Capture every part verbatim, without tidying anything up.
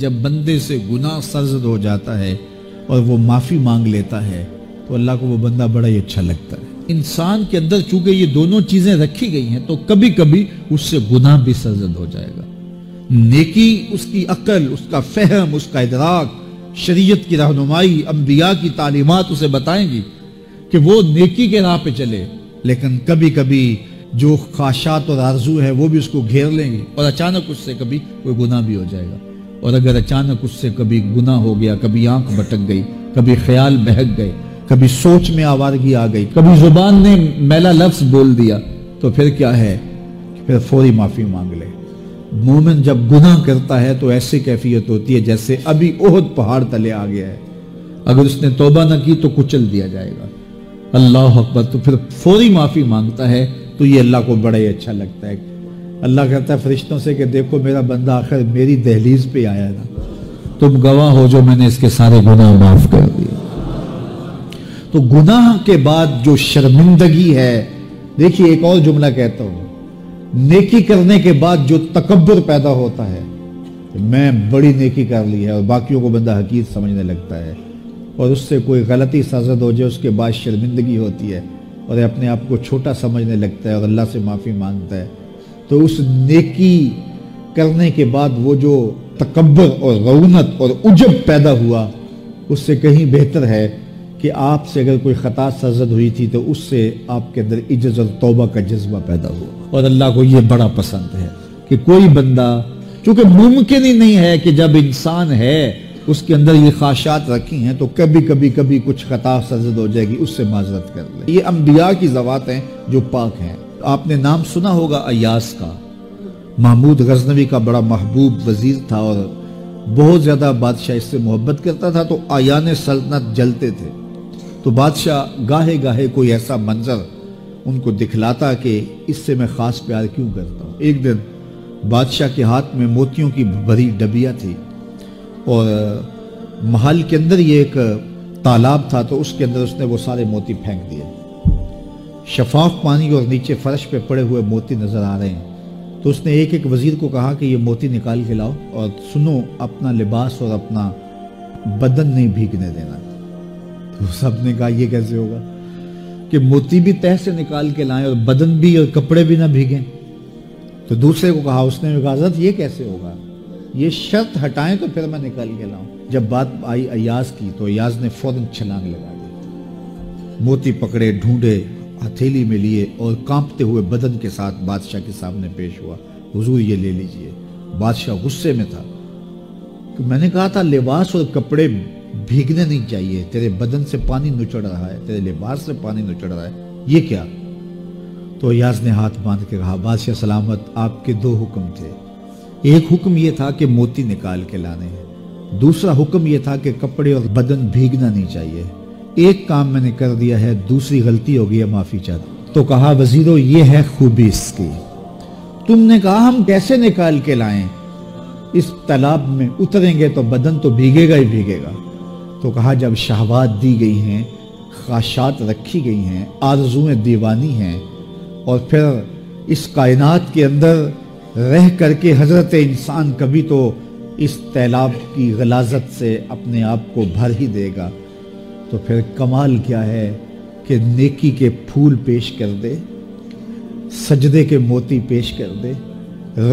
جب بندے سے گناہ سرزد ہو جاتا ہے اور وہ معافی مانگ لیتا ہے تو اللہ کو وہ بندہ بڑا ہی اچھا لگتا ہے۔ انسان کے اندر چونکہ یہ دونوں چیزیں رکھی گئی ہیں تو کبھی کبھی اس سے گناہ بھی سرزد ہو جائے گا۔ نیکی اس کی عقل، اس کا فہم، اس کا ادراک، شریعت کی رہنمائی، انبیاء کی تعلیمات اسے بتائیں گی کہ وہ نیکی کے راہ پہ چلے، لیکن کبھی کبھی جو خواہشات اور آرزو ہے وہ بھی اس کو گھیر لیں گے اور اچانک اس سے کبھی کوئی گناہ بھی ہو جائے گا۔ اور اگر اچانک اس سے کبھی گناہ ہو گیا، کبھی آنکھ بھٹک گئی، کبھی خیال بہک گئے، کبھی سوچ میں آوارگی آ گئی، کبھی زبان نے میلا لفظ بول دیا، تو پھر کیا ہے، پھر فوری معافی مانگ لے۔ مومن جب گناہ کرتا ہے تو ایسی کیفیت ہوتی ہے جیسے ابھی احد پہاڑ تلے آ گیا ہے، اگر اس نے توبہ نہ کی تو کچل دیا جائے گا۔ اللہ اکبر! تو پھر فوری معافی مانگتا ہے تو یہ اللہ کو بڑا ہی اچھا لگتا ہے۔ اللہ کہتا ہے فرشتوں سے کہ دیکھو میرا بندہ آخر میری دہلیز پہ آیا نا، تم گواہ ہو جو میں نے اس کے سارے گناہ معاف کر دیے۔ تو گناہ کے بعد جو شرمندگی ہے، دیکھیے ایک اور جملہ کہتا ہوں، نیکی کرنے کے بعد جو تکبر پیدا ہوتا ہے، میں بڑی نیکی کر لی ہے اور باقیوں کو بندہ حقیر سمجھنے لگتا ہے، اور اس سے کوئی غلطی سازد ہو جائے اس کے بعد شرمندگی ہوتی ہے اور اپنے آپ کو چھوٹا سمجھنے لگتا ہے اور اللہ سے معافی مانگتا ہے۔ تو اس نیکی کرنے کے بعد وہ جو تکبر اور رونت اور عجب پیدا ہوا، اس سے کہیں بہتر ہے کہ آپ سے اگر کوئی خطا سرزد ہوئی تھی تو اس سے آپ کے اندر عجز اور توبہ کا جذبہ پیدا ہوا، اور اللہ کو یہ بڑا پسند ہے کہ کوئی بندہ، چونکہ ممکن ہی نہیں ہے کہ جب انسان ہے اس کے اندر یہ خواہشات رکھی ہیں تو کبھی کبھی کبھی کچھ خطا سرزد ہو جائے گی، اس سے معذرت کر لیں۔ یہ انبیاء کی ذوات ہیں جو پاک ہیں۔ آپ نے نام سنا ہوگا ایاز کا، محمود غزنوی کا بڑا محبوب وزیر تھا اور بہت زیادہ بادشاہ اس سے محبت کرتا تھا، تو آیان سلطنت جلتے تھے تو بادشاہ گاہے گاہے کوئی ایسا منظر ان کو دکھلاتا کہ اس سے میں خاص پیار کیوں کرتا ہوں۔ ایک دن بادشاہ کے ہاتھ میں موتیوں کی بھری ڈبیا تھی اور محل کے اندر یہ ایک تالاب تھا، تو اس کے اندر اس نے وہ سارے موتی پھینک دیے۔ شفاف پانی اور نیچے فرش پہ پڑے ہوئے موتی نظر آ رہے ہیں، تو اس نے ایک ایک وزیر کو کہا کہ یہ موتی نکال کے لاؤ اور سنو اپنا لباس اور اپنا بدن نہیں بھیگنے دینا۔ تو سب نے کہا یہ کیسے ہوگا کہ موتی بھی تہہ سے نکال کے لائیں اور بدن بھی اور کپڑے بھی نہ بھیگیں؟ تو دوسرے کو کہا، اس نے کہا حضرت یہ کیسے ہوگا، یہ شرط ہٹائیں تو پھر میں نکال کے لاؤں۔ جب بات آئی ایاز کی تو ایاز نے فوراً چھلانگ لگا دی، موتی پکڑے، ڈھونڈے، ہتھیلی میں لیے اور کانپتے ہوئے بدن کے ساتھ بادشاہ کے سامنے پیش ہوا، حضور یہ لے لیجئے۔ بادشاہ غصے میں تھا کہ میں نے کہا تھا لباس اور کپڑے بھیگنے نہیں چاہیے، تیرے بدن سے پانی نچڑ رہا ہے، تیرے لباس سے پانی نچڑ رہا ہے، یہ کیا؟ تو ایاز نے ہاتھ باندھ کے کہا بادشاہ سلامت، آپ کے دو حکم تھے، ایک حکم یہ تھا کہ موتی نکال کے لانے ہیں، دوسرا حکم یہ تھا کہ کپڑے اور بدن بھیگنا نہیں چاہیے، ایک کام میں نے کر دیا ہے، دوسری غلطی ہو گئی ہے، معافی چاہتا ہوں۔ تو کہا وزیرو یہ ہے خوبی اس کی، تم نے کہا ہم کیسے نکال کے لائیں، اس تالاب میں اتریں گے تو بدن تو بھیگے گا ہی بھیگے گا۔ تو کہا جب شہوات دی گئی ہیں، خواہشات رکھی گئی ہیں، آرزویں دیوانی ہیں، اور پھر اس کائنات کے اندر رہ کر کے حضرت انسان کبھی تو اس تالاب کی غلاظت سے اپنے آپ کو بھر ہی دے گا، تو پھر کمال کیا ہے کہ نیکی کے پھول پیش کر دے، سجدے کے موتی پیش کر دے،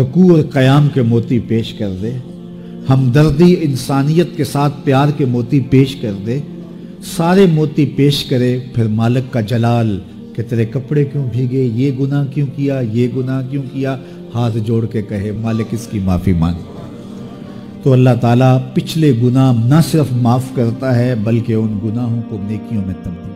رکوع اور قیام کے موتی پیش کر دے، ہمدردی انسانیت کے ساتھ پیار کے موتی پیش کر دے، سارے موتی پیش کرے، پھر مالک کا جلال کہ تیرے کپڑے کیوں بھیگے، یہ گناہ کیوں کیا، یہ گناہ کیوں کیا، ہاتھ جوڑ کے کہے مالک اس کی معافی مانگ۔ تو اللہ تعالیٰ پچھلے گناہ نہ صرف معاف کرتا ہے بلکہ ان گناہوں کو نیکیوں میں تبدیل